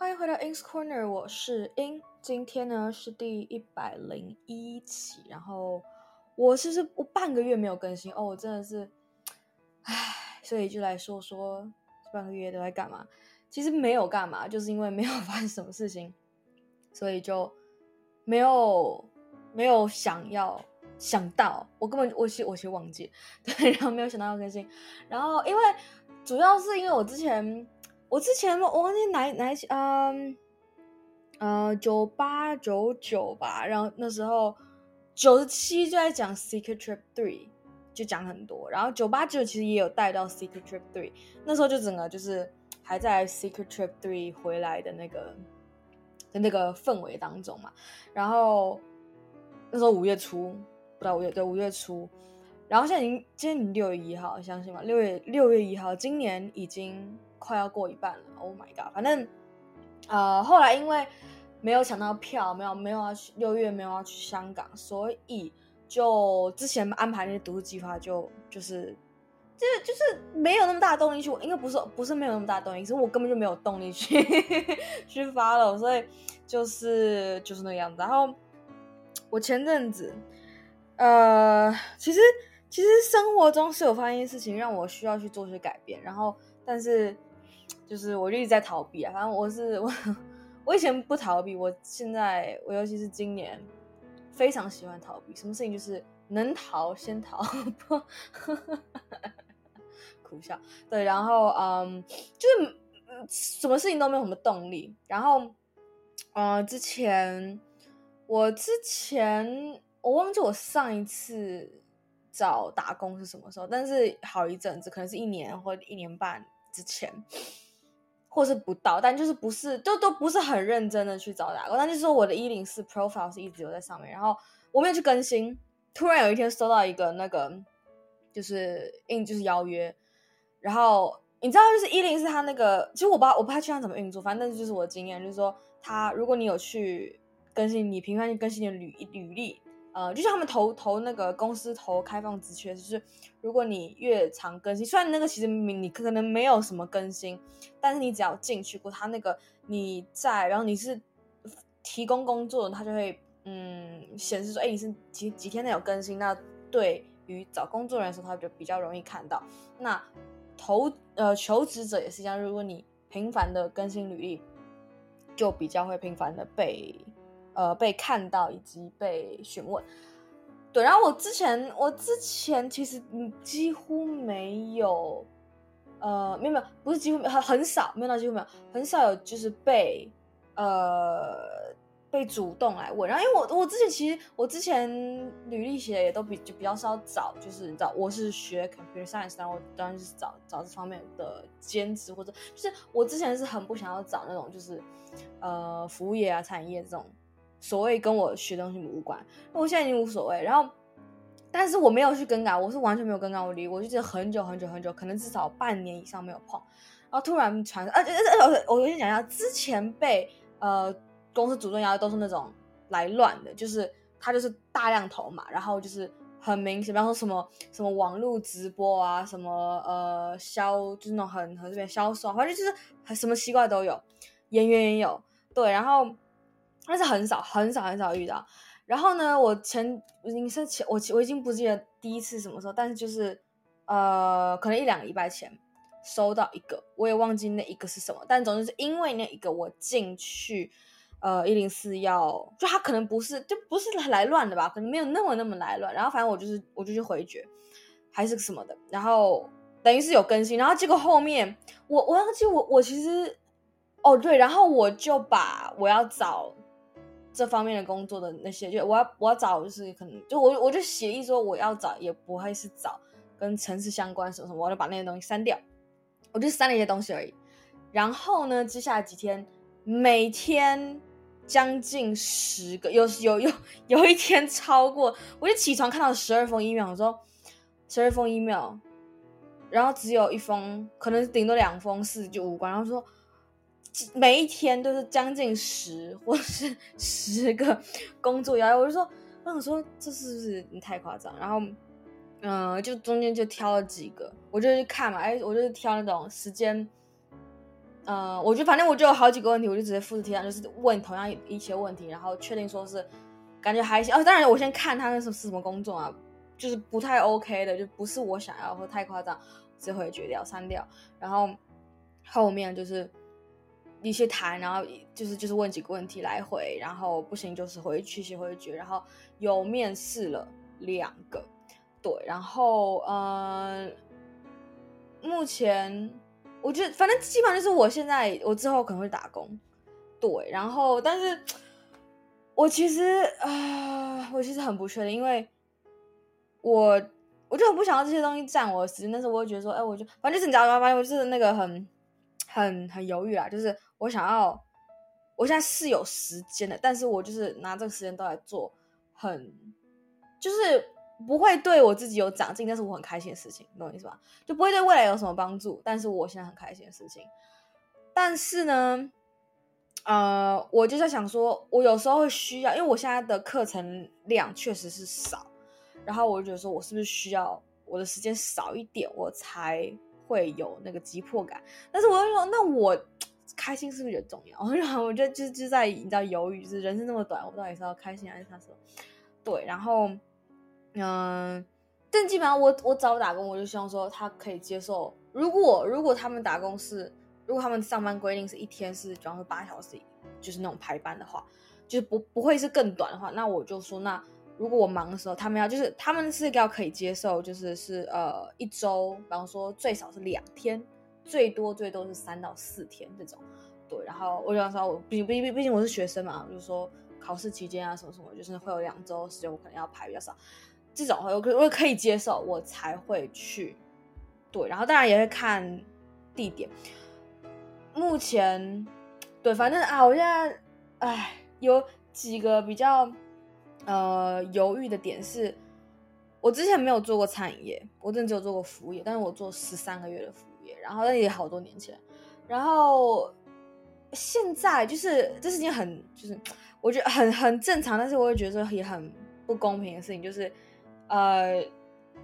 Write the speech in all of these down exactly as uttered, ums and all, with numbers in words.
欢迎回到 Ink's Corner， 我是 Ink， 今天呢是第一百零一期，然后我是是我半个月没有更新哦，我真的是，唉，所以就来说说半个月都在干嘛。其实没有干嘛，就是因为没有发生什么事情，所以就没有没有想要想到，我根本我其实我其实忘记，对，然后没有想到要更新，然后因为主要是因为我之前。我之前我忘记哪哪一期，嗯，呃，九八九九吧，然后那时候九十七就在讲 Secret Trip 三，就讲很多，然后九八九其实也有带到 Secret Trip 三，那时候就整个就是还在 Secret Trip 三回来的那个的那个氛围当中嘛，然后那时候五月初，不知道五月对五月初，然后现在已经今天六月一号，相信吗？六月六月一号，今年已经。快要过一半了 ，Oh my god！ 反正，呃，后来因为没有抢到票，没有没有要去六月没有要去香港，所以就之前安排那些读书计划就就是就是就是没有那么大的动力去，因为不是不是没有那么大的动力，是我根本就没有动力去去 follow， 所以就是就是那个样子。然后我前阵子，呃，其实其实生活中是有发现一些事情让我需要去做些改变，然后但是。就是我就一直在逃避啊，反正我是我，我以前不逃避，我现在我尤其是今年非常喜欢逃避，什么事情就是能逃先逃，苦笑。对，然后嗯，就是什么事情都没有什么动力。然后，呃，之前我之前我忘记我上一次找打工是什么时候，但是好一阵子，可能是一年或一年半之前。或是不到，但就是不是就都不是很认真的去找打工，但就是说我的一零四 profile 是一直有在上面，然后我没有去更新。突然有一天收到一个那个就是应就是邀约，然后你知道就是一零四他那个，其实我不我不太确定他怎么运作，反正就是我的经验就是说，他如果你有去更新，你频繁去更新你的履履历，呃，就像他们投投那个公司投开放职缺，就是如果你越常更新，虽然那个其实你可能没有什么更新，但是你只要进去过，他那个你在，然后你是提供工作的，他就会嗯显示说，哎，你是几几天内有更新，那对于找工作人来说，他就比较容易看到。那投呃求职者也是一样，如果你频繁的更新履历，就比较会频繁的被。呃，被看到以及被询问，对。然后我之前，我之前其实几乎没有，呃，没有没有，不是几乎很很少，没有到几乎没有，很少有就是被呃被主动来问。然后因为我我之前其实我之前履历写的也都比就比较少找，就是你知道我是学 computer science， 然后我当然就是找找这方面的兼职或者就是我之前是很不想要找那种就是呃服务业啊、产业这种。所谓跟我学东西无关，我现在已经无所谓。然后，但是我没有去更改，我是完全没有更改我履历，我就记得很久很久很久，可能至少半年以上没有碰。然后突然传，而、啊、且、啊、我先讲一下，之前被呃公司主动邀约都是那种来乱的，就是他就是大量投嘛，然后就是很明显，比方说什么什么网络直播啊，什么呃销就是那种很很这边销售，反正就是什么奇怪都有，演员也有，对，然后。但是很少很少很少遇到。然后呢，我前已经是前我我已经不记得第一次什么时候，但是就是呃，可能一两个礼拜前收到一个，我也忘记那一个是什么。但总之是因为那一个我进去呃一零四要，就他可能不是就不是来乱的吧，可能没有那么那么来乱。然后反正我就是我就去回绝还是什么的。然后等于是有更新，然后结果后面我我忘记我我其实哦对，然后我就把我要找。这方面的工作的那些，就我要我要找，就是可能就我我就协议说我要找，也不会是找跟城市相关什么什么，我就把那些东西删掉，我就删了一些东西而已。然后呢，接下来几天，每天将近十个，有有有有一天超过，我就起床看到十二封 email， 我说十二封 email， 然后只有一封，可能顶多两封四就无关，然后说。每一天都是将近十或是十个工作邀约，我就说，我想说这是不是你太夸张？然后，嗯、呃，就中间就挑了几个，我就去看嘛，哎，我就挑那种时间，呃，我就反正我就有好几个问题，我就直接复制贴上，就是问同样一些问题，然后确定说是感觉还行。哦，当然我先看他那是什么工作啊，就是不太 OK 的，就不是我想要或太夸张，直接回绝掉删掉。然后后面就是一些谈，然后就是就是问几个问题来回，然后不行就是回去写回绝。然后有面试了两个，对，然后呃，目前。我觉得反正基本上就是我现在我之后可能会打工，对，然后但是我其实啊、呃，我其实很不确定，因为我我就很不想要这些东西占我的时间，但是我会觉得说，哎，我就反正就是你知道吗？反正我就是那个很很很犹豫啦，就是我想要我现在是有时间的，但是我就是拿这个时间都来做很就是。不会对我自己有长进，但是我很开心的事情，懂我意思吧？就不会对未来有什么帮助，但是我现在很开心的事情。但是呢，呃，我就在想说，我有时候会需要，因为我现在的课程量确实是少，然后我就觉得说我是不是需要我的时间少一点，我才会有那个急迫感。但是我就说，那我开心是不是也重要？然后我就就就在你知道犹豫，就是人生这么短，我到底是要开心还是啥什么？对，然后。嗯，但基本上我我找打工，我就希望说他可以接受。如果如果他们打工是，如果他们上班规定是一天是，比方说八小时，就是那种排班的话，就是不不会是更短的话，那我就说，那如果我忙的时候，他们要就是他们是要可以接受，就是是呃一周，比方说最少是两天，最多最多是三到四天这种。对，然后我就说我毕竟毕竟毕竟我是学生嘛，我就说考试期间啊什么什么，就是会有两周时间我可能要排比较少。这种我可我可以接受，我才会去，对，然后当然也会看地点。目前，对，反正啊，我现在，哎，有几个比较呃犹豫的点是，我之前没有做过餐饮业，我真的只有做过服务业，但是我做十三个月的服务业，然后那也好多年前，然后现在就是这是一件很就是我觉得很很正常，但是我会觉得也很不公平的事情，就是。呃，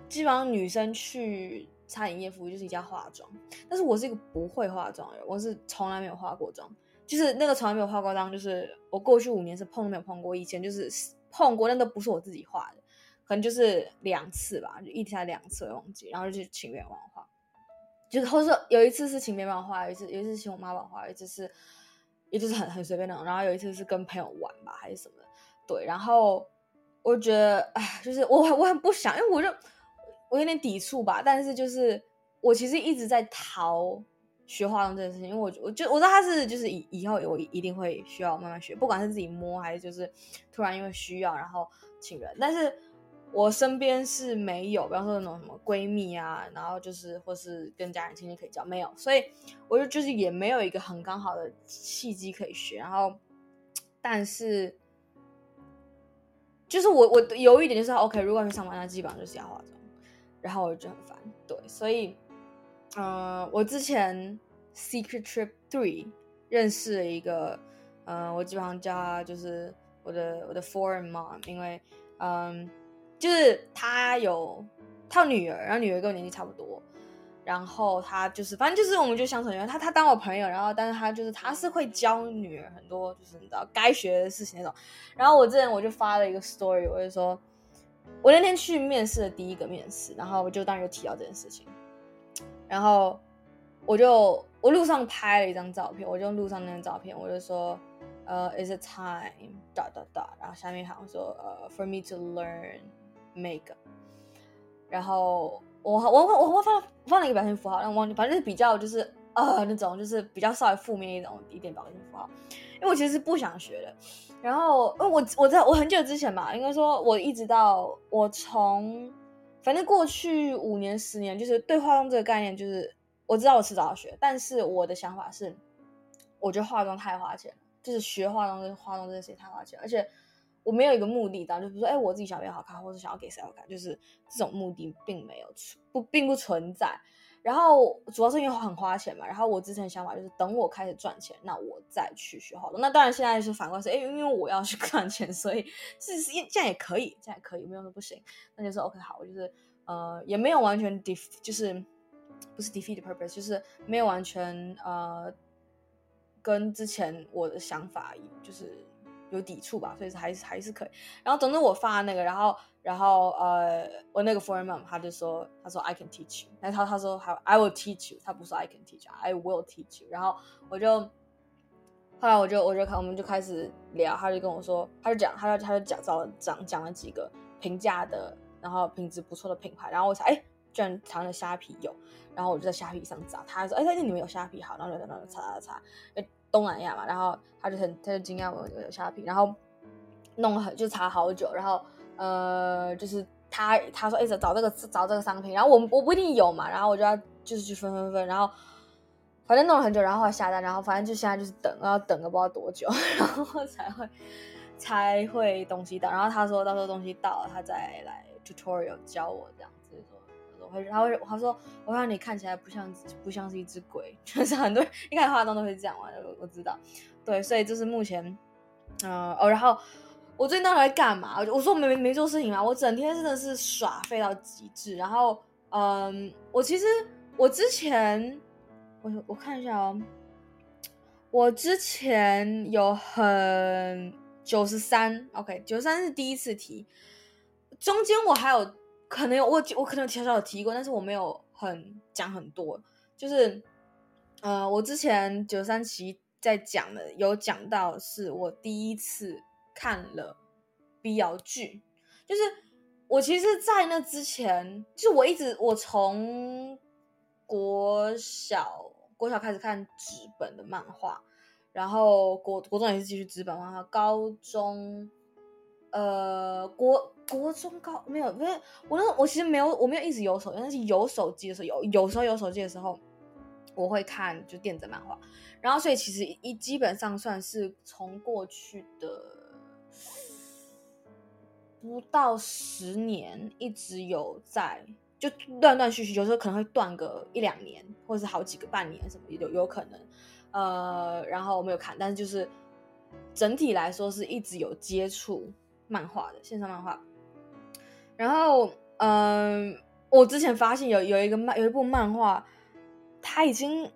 基本上女生去餐饮业服务就是一家化妆，但是我是一个不会化妆的人，我是从来没有化过妆，就是那个从来没有化过妆，就是我过去五年是碰都没有碰过，以前就是碰过，但都不是我自己画的，可能就是两次吧，就一天两次我忘记，然后就请别人帮我画，就是或者说有一次是请别人帮我画，有一次有一次请我妈帮我画，有一次是也就是很很随便那种，然后有一次是跟朋友玩吧还是什么的，对，然后。我觉得，哎，就是我我很不想，因为我就我有点抵触吧。但是就是我其实一直在逃学化妆这件事情，因为我我就我知道它是就是以以后我一定会需要慢慢学，不管是自己摸还是就是突然因为需要然后请人。但是我身边是没有，比方说那种什么闺蜜啊，然后就是或是跟家人亲戚可以教没有，所以我就就是也没有一个很刚好的契机可以学。然后，但是。就是我我犹豫一点就是 OK， 如果要去上班，那基本上就是要化妆，然后我就很烦，对，所以，呃，我之前 Secret Trip 三认识了一个，呃，我基本上叫他就是我的我的 foreign mom， 因为，嗯、呃，就是他有他有女儿，然后女儿跟我年纪差不多，然后他就是反正就是我们就相处，因为他他当我朋友，然后但是他就是他是会教女儿很多就是你知道该学的事情那种。然后我之前我就发了一个 story， 我就说，我那天去面试的第一个面试，然后我就当然有提到这件事情，然后我就我路上拍了一张照片，我就用路上那张照片，我就说，呃、uh, ，is it time dot dot dot， 然后下面好像说呃、uh, for me to learn makeup， 然后。我我我放放了一个表情符号，但我忘记，反正是比较就是呃那种就是比较稍微负面一种一点表情符号，因为我其实是不想学的。然后因为我我在我很久之前嘛，应该说我一直到我从反正过去五年十年，就是对化妆这个概念，就是我知道我迟早要学，但是我的想法是，我觉得化妆太花钱了，就是学化妆跟化妆这些太花钱，而且我没有一个目的，然后就比如说，哎、欸，我自己想要好看，或者想要给谁好看，就是这种目的并没有不并不存在。然后主要是因为很花钱嘛。然后我之前的想法就是，等我开始赚钱，那我再去学化妆。那当然现在是反过来是，哎、欸，因为我要去赚钱，所以是是这样也可以，这样也可以，没有说不行。那就是 OK， 好，我就是呃也没有完全 def 就是不是 defeat the purpose， 就是没有完全呃跟之前我的想法就是有抵触吧，所以还是还是可以。然后总之我发那个，然后然后呃，我那个 foreign mom 他就说，他说 I can teach you， 但是他他说 I will teach you， 他不说 I can teach you， I will teach you。然后我就后来我就我就我们就开始聊，他就跟我说，他就讲他就他就讲找讲讲了几个平价的，然后品质不错的品牌，然后我才哎。居然台湾的虾皮有，然后我就在虾皮上找，他还说：“哎、欸，那你们有虾皮好。”然后就然后查查查，因为东南亚嘛，然后他就很他就惊讶我有虾皮，然后弄很就查好久，然后呃，就是他他说：“哎、欸，找这个找这个商品。”然后我我不一定有嘛，然后我就要就是去分分分，然后反正弄了很久，然后后来下单，然后反正就现在就是等，然后等个不知道多久，然后才会才会东西到。然后他说到时候东西到了，他再来 tutorial 教我这样子。他会他说我让你看起来不像不像是一只鬼，就是很多人一开始化妆都会这样嘛，我我知道，对，所以就是目前，呃哦，然后我最近到底在干嘛？我说我没没做事情嘛，我整天真的是耍废到极致。然后嗯，我其实我之前我我看一下哦，我之前有很九十三 OK 九十三是第一次提，中间我还有。可能有我我可能小小有提过，但是我没有很讲很多，就是呃我之前九三期在讲的有讲到是我第一次看了 B L 剧，就是我其实在那之前就是我一直我从国小国小开始看纸本的漫画，然后国国中也是继续纸本漫画，高中呃国国中高没有，因为我那我其实没有，我没有一直有手机，但是有手机的时候，有有时候有手机的时候，我会看就电子漫画，然后所以其实一基本上算是从过去的不到十年一直有在，就断断续续，有时候可能会断个一两年，或者是好几个半年什么有有可能，呃，然后我没有看，但是就是整体来说是一直有接触漫画的线上漫画。然后，嗯，我之前发现有有一个漫有一部漫画，它已经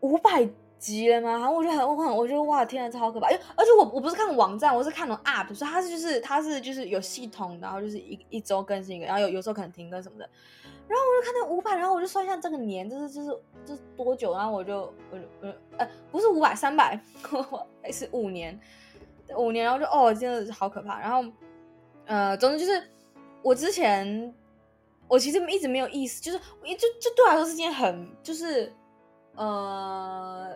五百集了吗？我就很我很我就哇天啊，这好可怕！而且我我不是看网站，我是看那种 app， 所以它是就是它是就是有系统，然后就是一一周更新一个，然后有有时候可能停更什么的。然后我就看到五百，然后我就算一下这个年，就是就是就是多久？然后我就我就我就呃不是五百三百，是五年五年，然后就哦真的好可怕。然后呃，总之就是。我之前，我其实一直没有意思，就是就就对我来说是件很就是，呃，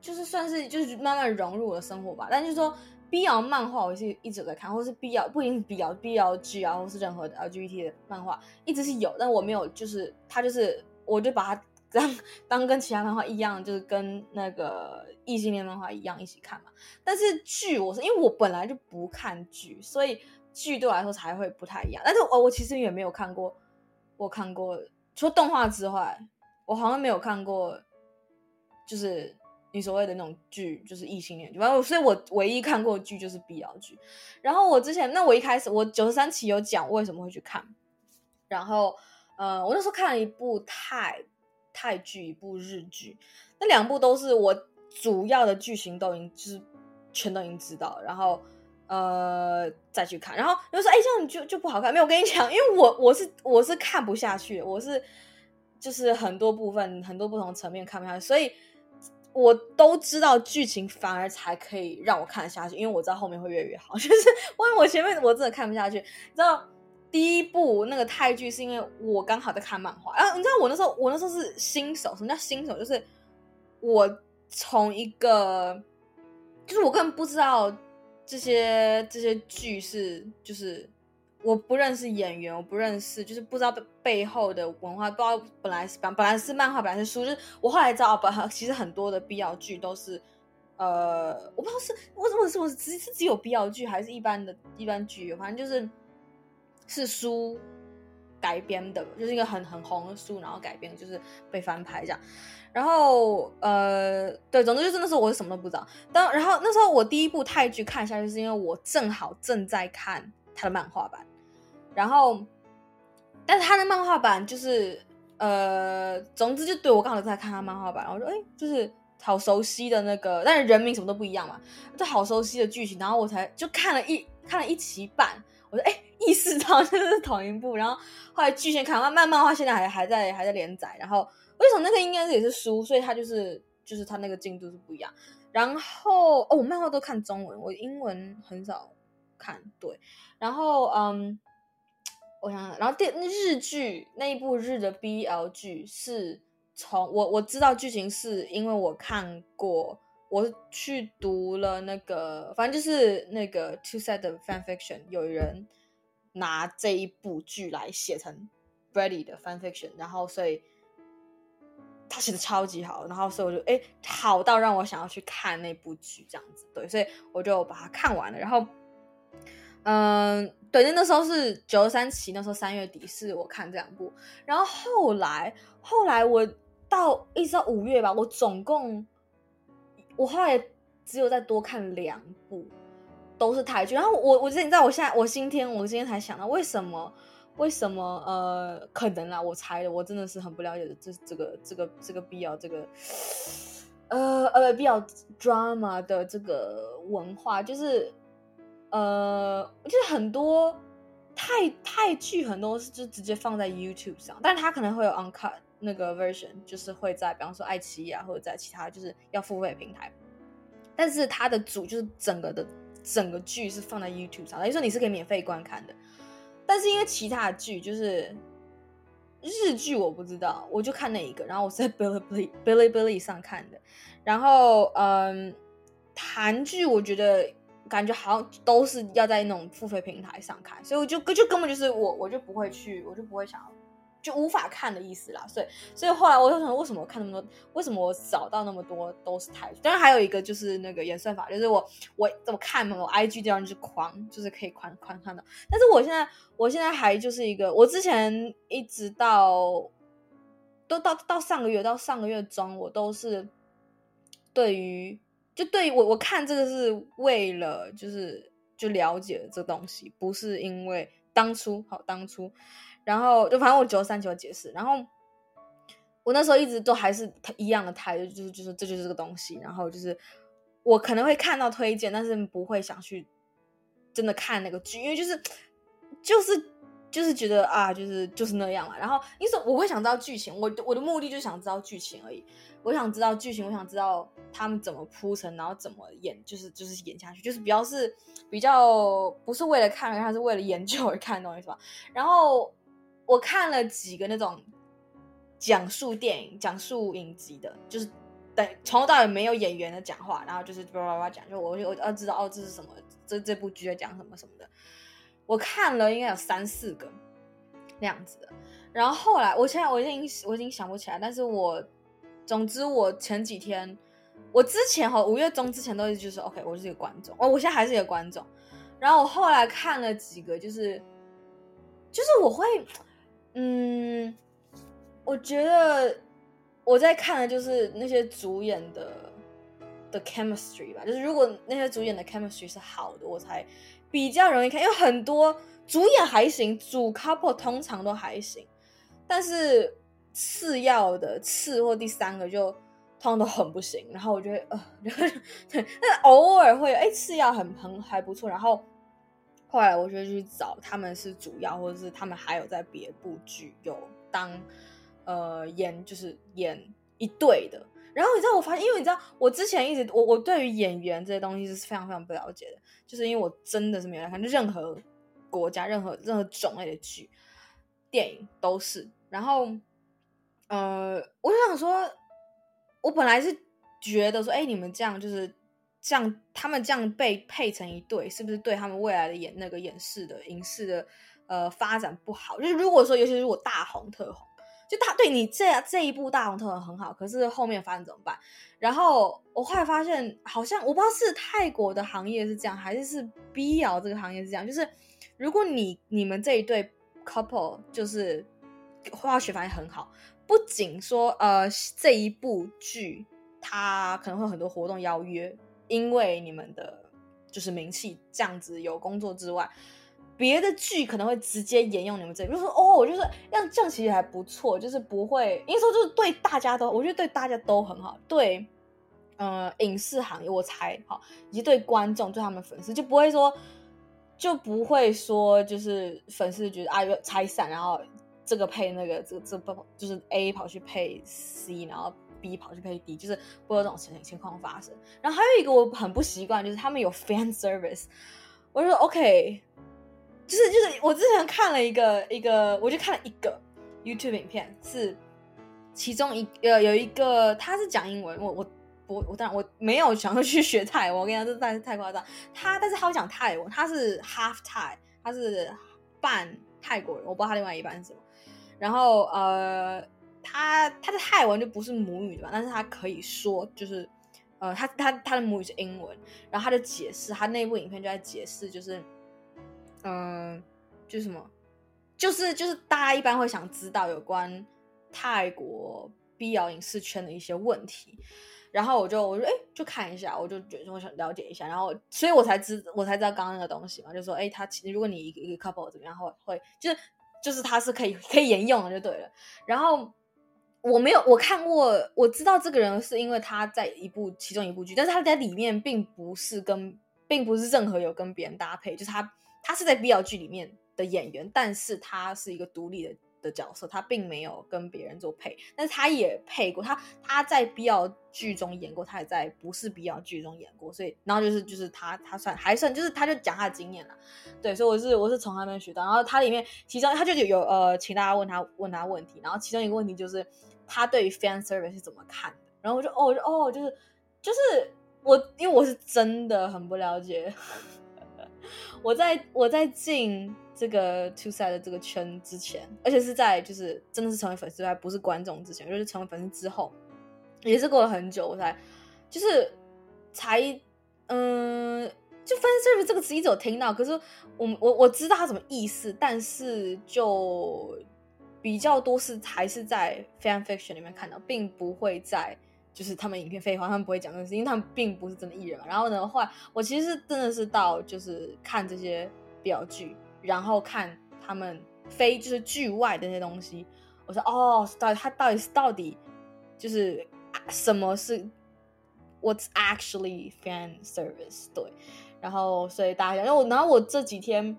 就是算是就是慢慢融入我的生活吧。但就是说 ，B L 漫画我是一直在看，或是 B L 不一定是 B L B L G 啊，或是任何的 L G B T 的漫画，一直是有，但我没有就是它就是我就把它当当跟其他漫画一样，就是跟那个异性恋漫画一样一起看嘛。但是剧我是因为我本来就不看剧，所以。剧对我来说才会不太一样，但是我、哦、我其实也没有看过，我看过除了动画之外，我好像没有看过，就是你所谓的那种剧，就是异性恋剧。反正所以我唯一看过的剧就是 B L 剧。然后我之前，那我一开始我九十三期有讲为什么会去看，然后呃，我那时候看了一部泰泰剧，一部日剧，那两部都是我主要的剧情都已经就是全都已经知道了，然后。呃，再去看，然后就说，哎、欸，这样就就不好看。没有，我跟你讲，因为我我是我是看不下去，我是就是很多部分很多不同层面看不下去，所以我都知道剧情，反而才可以让我看下去，因为我知道后面会越来越好。就是因为我前面我真的看不下去，你知道第一部那个泰剧是因为我刚好在看漫画，然后你知道我那时候我那时候是新手，什么叫新手？就是我从一个就是我根本不知道。这些这些剧是就是我不认识演员，我不认识，就是不知道背后的文化，不知道本来是本来是漫画，本来是书，就是我后来知道，其实很多的 B L 剧都是呃，我不知道是我我是我是只是只有 B L 剧还是一般的一般剧，反正就是是书改编的，就是一个很很红的书，然后改编就是被翻拍这样。然后呃，对，总之就是那时候我是什么都不知道。但然后那时候我第一部泰剧看下去，是因为我正好正在看他的漫画版。然后，但是他的漫画版就是呃，总之就对我刚好在看他漫画版，然后我说哎，就是好熟悉的那个，但是人名什么都不一样嘛，这好熟悉的剧情，然后我才就看了一看了一期半，我就哎、欸、意识到这是同一部，然后后来剧情看完，漫漫画现在还还在还在连载，然后为什么那个应该也是书，所以它就是就是它那个进度是不一样。然后哦，我漫画都看中文，我英文很少看，对。然后嗯，我想想，然后电日剧那一部日的 B L 剧是。从我我知道剧情是因为我看过，我去读了那个，反正就是那个 Two Side 的 fan fiction， 有人拿这一部剧来写成 Brady 的 fan fiction， 然后所以他写的超级好，然后所以我就哎好到让我想要去看那部剧这样子，对，所以我就把它看完了，然后嗯，对，那时候是九十三期，那时候三月底是我看这两部，然后后来后来我。到一直到五月吧，我总共我后来只有再多看两部，都是台剧。然后我我之前在我现在我今天我今天才想到为什么为什么呃可能啦，我猜的，我真的是很不了解的这这个这个这个 B L 这个呃呃 B L drama 的这个文化，就是呃就是很多泰泰剧很多是就直接放在 YouTube 上，但是它可能会有 uncut。那个 version 就是会在比方说爱奇艺啊，或者在其他就是要付费平台，但是它的主就是整个的整个剧是放在 YouTube 上，等于说你是可以免费观看的。但是因为其他的剧就是日剧我不知道，我就看那一个，然后我是在 Bilibili Bilibili 上看的。然后嗯，韩剧我觉得感觉好像都是要在那种付费平台上看，所以我就就根本就是我我就不会去，我就不会想要。就无法看的意思啦，所以所以后来我就想，为什么我看那么多，为什么我找到那么多都是台剧？当然还有一个就是那个演算法，就是我我我看嘛，我 I G 这样就是狂，就是可以狂狂看到。但是我现在我现在还就是一个，我之前一直到都到到上个月到上个月中，我都是对于就对于我我看这个是为了就是就了解这东西，不是因为当初好当初。然后就反正我九三九解释，然后我那时候一直都还是一样的态度，就是就是这就是这个东西，然后就是我可能会看到推荐，但是不会想去真的看那个剧，因为就是就是就是觉得啊，就是就是那样嘛。然后因为我会想知道剧情，我我的目的就是想知道剧情而已，我想知道剧情，我想知道他们怎么铺陈，然后怎么演，就是就是演下去，就是比较是比较不是为了看而看，是为了研究而看的东西吧。然后。我看了几个那种讲述电影、讲述影集的，就是等从头到尾没有演员的讲话，然后就是叭叭叭讲，就我就我要知道哦，这是什么，这这部剧在讲什么什么的。我看了应该有三四个那样子的，然后后来我现在我已经我已经想不起来，但是我总之我前几天，我之前哈五月中之前都一直就是 OK， 我就是一个观众，哦，我现在还是一个观众。然后我后来看了几个，就是就是我会。嗯，我觉得我在看的就是那些主演的的 chemistry 吧，就是如果那些主演的 chemistry 是好的，我才比较容易看，因为很多主演还行，主 couple 通常都还行，但是次要的次或第三个就通常都很不行，然后我就会呃，对，但偶尔会有哎次要很很还不错，然后。后来我就去找他们是主要，或者是他们还有在别部剧有当呃演就是演一对的。然后你知道我发现，因为你知道我之前一直我我对于演员这些东西是非常非常不了解的，就是因为我真的是没有来看任何国家、任何任何种类的剧、电影都是。然后呃，我就想说，我本来是觉得说，哎，你们这样就是。这样他们这样被配成一对，是不是对他们未来的演那个演示的影视的呃发展不好？就是如果说，尤其是我大红特红，就大对你这这一部大红特红很好，可是后面发展怎么办？然后我后来发现，好像我不知道是泰国的行业是这样，还是是 B L 这个行业是这样，就是如果你你们这一对 couple 就是化学反应很好，不仅说呃这一部剧它可能会有很多活动邀约。因为你们的就是名气这样子有工作之外，别的剧可能会直接沿用你们这，比如说哦，我就是让这样其实还不错，就是不会，因为说就是对大家都，我觉得对大家都很好，对呃影视行业，我猜哈，以及对观众对他们粉丝，就不会说就不会说就是粉丝觉得啊拆散，然后这个配那个这这就是 A 跑去配 C， 然后 B 跑去配 D， 就是不会有这种情况发生。然后还有一个我很不习惯，就是他们有 fan service， 我就说 OK， 就是就是我之前看了一个一个，我就看了一个 YouTube 影片，是其中一呃有一个他是讲英文，我我我我当然我没有想要去学泰文，我跟你讲这太太夸张。他但是他会讲泰文，他是 half Thai， 他是半泰国人，我不知道他另外一半是什么。然后呃，他他的泰文就不是母语的吧，但是他可以说，就是呃，他他他的母语是英文。然后他就解释，他那部影片就在解释，就是嗯、呃，就是什么，就是就是大家一般会想知道有关泰国 B L 影视圈的一些问题。然后我就我就哎、欸、就看一下，我就觉得我想了解一下，然后所以我才知我才知道刚刚那个东西嘛，就说哎、欸、他其实如果你一个一个 couple 怎么样会会就是就是他是可以可以沿用的就对了。然后我没有我看过，我知道这个人是因为他在一部其中一部剧，但是他在里面并不是跟并不是任何有跟别人搭配，就是他他是在 B L 剧里面的演员，但是他是一个独立的。的角色，他并没有跟别人做配，但是他也配过，他他在 B L 剧中演过，他也在不是 B L 剧中演过，所以然后就是就是他他算还算就是他就讲他的经验啦，对，所以我是我是从他那边学到。然后他里面其中他就有呃请大家问他问他问题，然后其中一个问题就是他对于 fan service 是怎么看的，然后我就哦我就哦就是就是我因为我是真的很不了解。我在我在进这个 two side 的这个圈之前，而且是在就是真的是成为粉丝还不是观众之前，就是成为粉丝之后，也是过了很久我才就是才嗯、呃，就 fan service 这个词一直有听到，可是我我我知道它什么意思，但是就比较多是还是在 fan fiction 里面看到，并不会在。就是他们影片废话，他们不会讲这件事，因为他们并不是真的艺人嘛。然后呢，后来我其实是真的是到就是看这些表剧，然后看他们非就是剧外的那些东西，我说哦，到底他到底是到底就是什么是 what's actually fan service 对。然后所以大家想，然后我这几天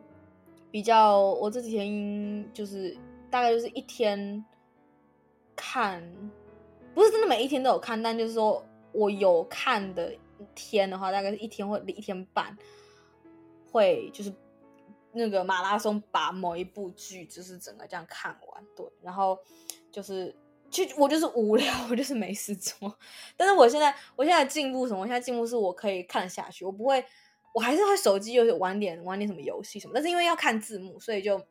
比较，我这几天就是大概就是一天看。不是真的每一天都有看，但就是说我有看的天的话，大概是一天或一天半，会就是那个马拉松把某一部剧就是整个这样看完，对。然后就是，就我就是无聊，我就是没事做。但是我现在，我现在进步什么？我现在进步是我可以看下去，我不会，我还是会手机有玩点玩点什么游戏什么，但是因为要看字幕，所以就。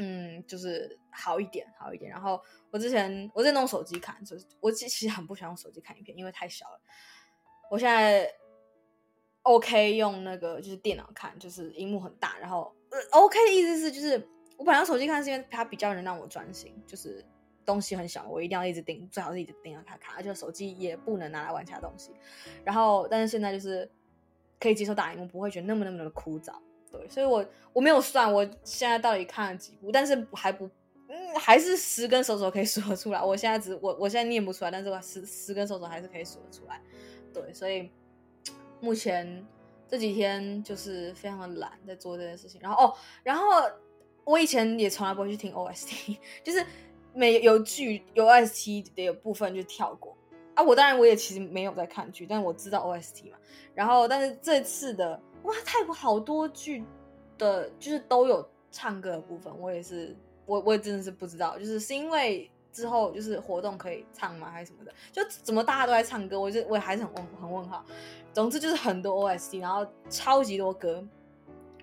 嗯，就是好一点，好一点。然后我之前我在弄手机看，我其实很不喜欢用手机看影片，因为太小了。我现在 OK 用那个就是电脑看，就是萤幕很大。然后、呃、OK 的意思是，就是我本来用手机看是因为它比较能让我专心，就是东西很小，我一定要一直盯，最好是一直盯着它看，而且手机也不能拿来玩其他东西。然后，但是现在就是可以接受大萤幕，不会觉得那么那么的枯燥。对，所以我我没有算我现在到底看了几部，但是还不、嗯、还是十根手手可以数得出来。我现在只我我现在念不出来，但是我十十根手手还是可以数得出来。对，所以目前这几天就是非常的懒在做这件事情。然后哦，然后我以前也从来不会去听 O S T， 就是每有剧有 O S T 的有部分就跳过啊。我当然我也其实没有在看剧，但我知道 O S T 嘛。然后但是这次的。哇，泰国好多剧的，就是都有唱歌的部分，我也是，我我也真的是不知道，就是是因为之后就是活动可以唱吗，还是什么的，就怎么大家都在唱歌，我就我也还是很问很问号。总之就是很多 O S T， 然后超级多歌，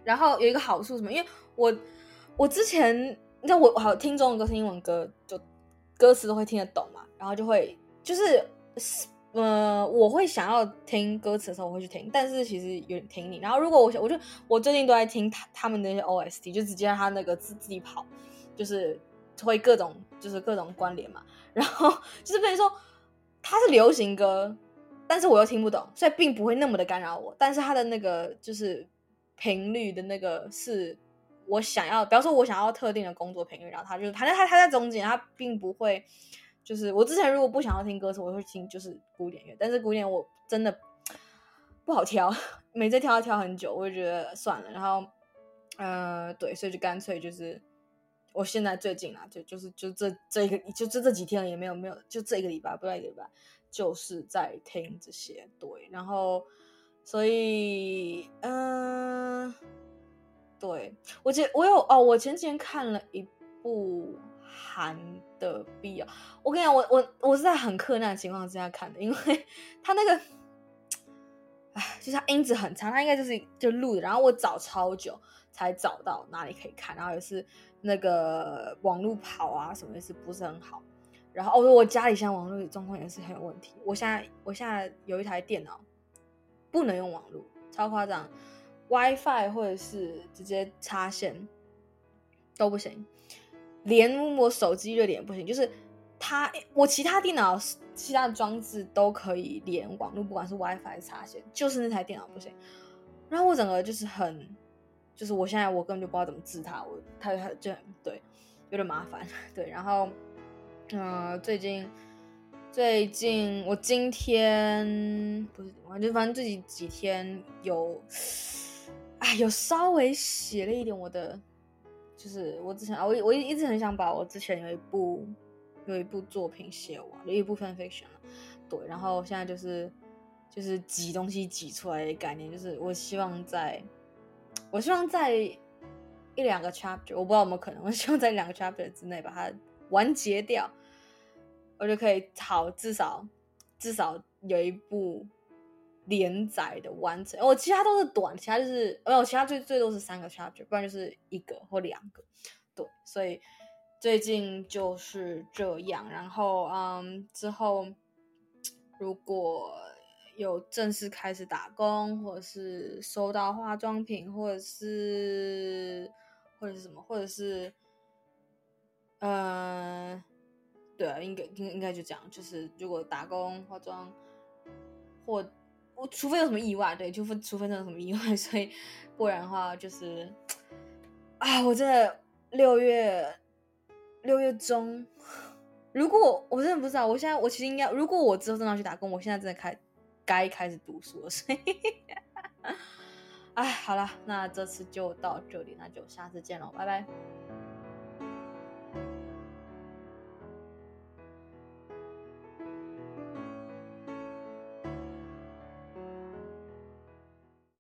然后有一个好处是什么？因为我我之前你知道我好听中文歌、听英文歌，就歌词都会听得懂嘛，然后就会就是。呃，我会想要听歌词的时候我会去听，但是其实有点听你。然后如果我想，我就我最近都在听他他们的那些 O S T， 就直接让他那个自自己跑，就是会各种就是各种关联嘛。然后就是跟你说他是流行歌，但是我又听不懂，所以并不会那么的干扰我。但是他的那个就是频率的那个是我想要，比方说我想要特定的工作频率，然后他就是反正他他在中间，他并不会。就是我之前如果不想要听歌词，我会听就是古典乐，但是古典我真的不好挑，每次挑要挑很久，我就觉得算了。然后，呃，对，所以就干脆就是我现在最近啊，就就是就这这一个就这这几天也没有没有，就这一个礼拜不到一个礼拜，就是在听这些。对，然后所以嗯、呃，对我前我有哦，我前几天看了一部韩的 B L， 我跟你讲，我我我是在很困难的情况之下看的，因为他那个。哎，就是它音质很长，它应该就是就录的，然后我找超久才找到哪里可以看，然后也是那个网路跑啊什么也是不是很好，然后、哦、我家里现在网路状况也是很有问题，我现在我现在有一台电脑不能用网路，超夸张 ，WiFi 或者是直接插线都不行，连我手机热点也不行，就是。它我其他电脑其他的装置都可以连网络，不管是 WiFi 插线，就是那台电脑不行。然后我整个就是很，就是我现在我根本就不知道怎么治它，我它它就很对，有点麻烦对。然后，呃，最近最近我今天不是，我就反正最近几天有，哎，有稍微写了一点我的，就是我之前啊，我我一直很想把我之前有一部。有一部作品写完，有一部 fanfiction 了，对，然后现在就是就是挤东西挤出来的概念，就是我希望在，我希望在一两个 chapter， 我不知道有没有可能，我希望在两个 chapter 之内把它完结掉，我就可以好至少至少有一部连载的完成。我、哦、其他都是短，其他就是没有，其他最最多是三个 chapter， 不然就是一个或两个，对，所以。最近就是这样，然后嗯，之后如果有正式开始打工，或者是收到化妆品，或者是或者是什么，或者是呃，对啊，应该应该就这样，就是如果打工化妆或我除非有什么意外，对，就除非有什么意外，所以不然的话就是啊，我真的六月。六月中，如果我真的不知道，我现在我其实应该，如果我之后真的要去打工，我现在真的开该开始读书了，所以，哎，好了，那这次就到这里，那就下次见喽，拜拜。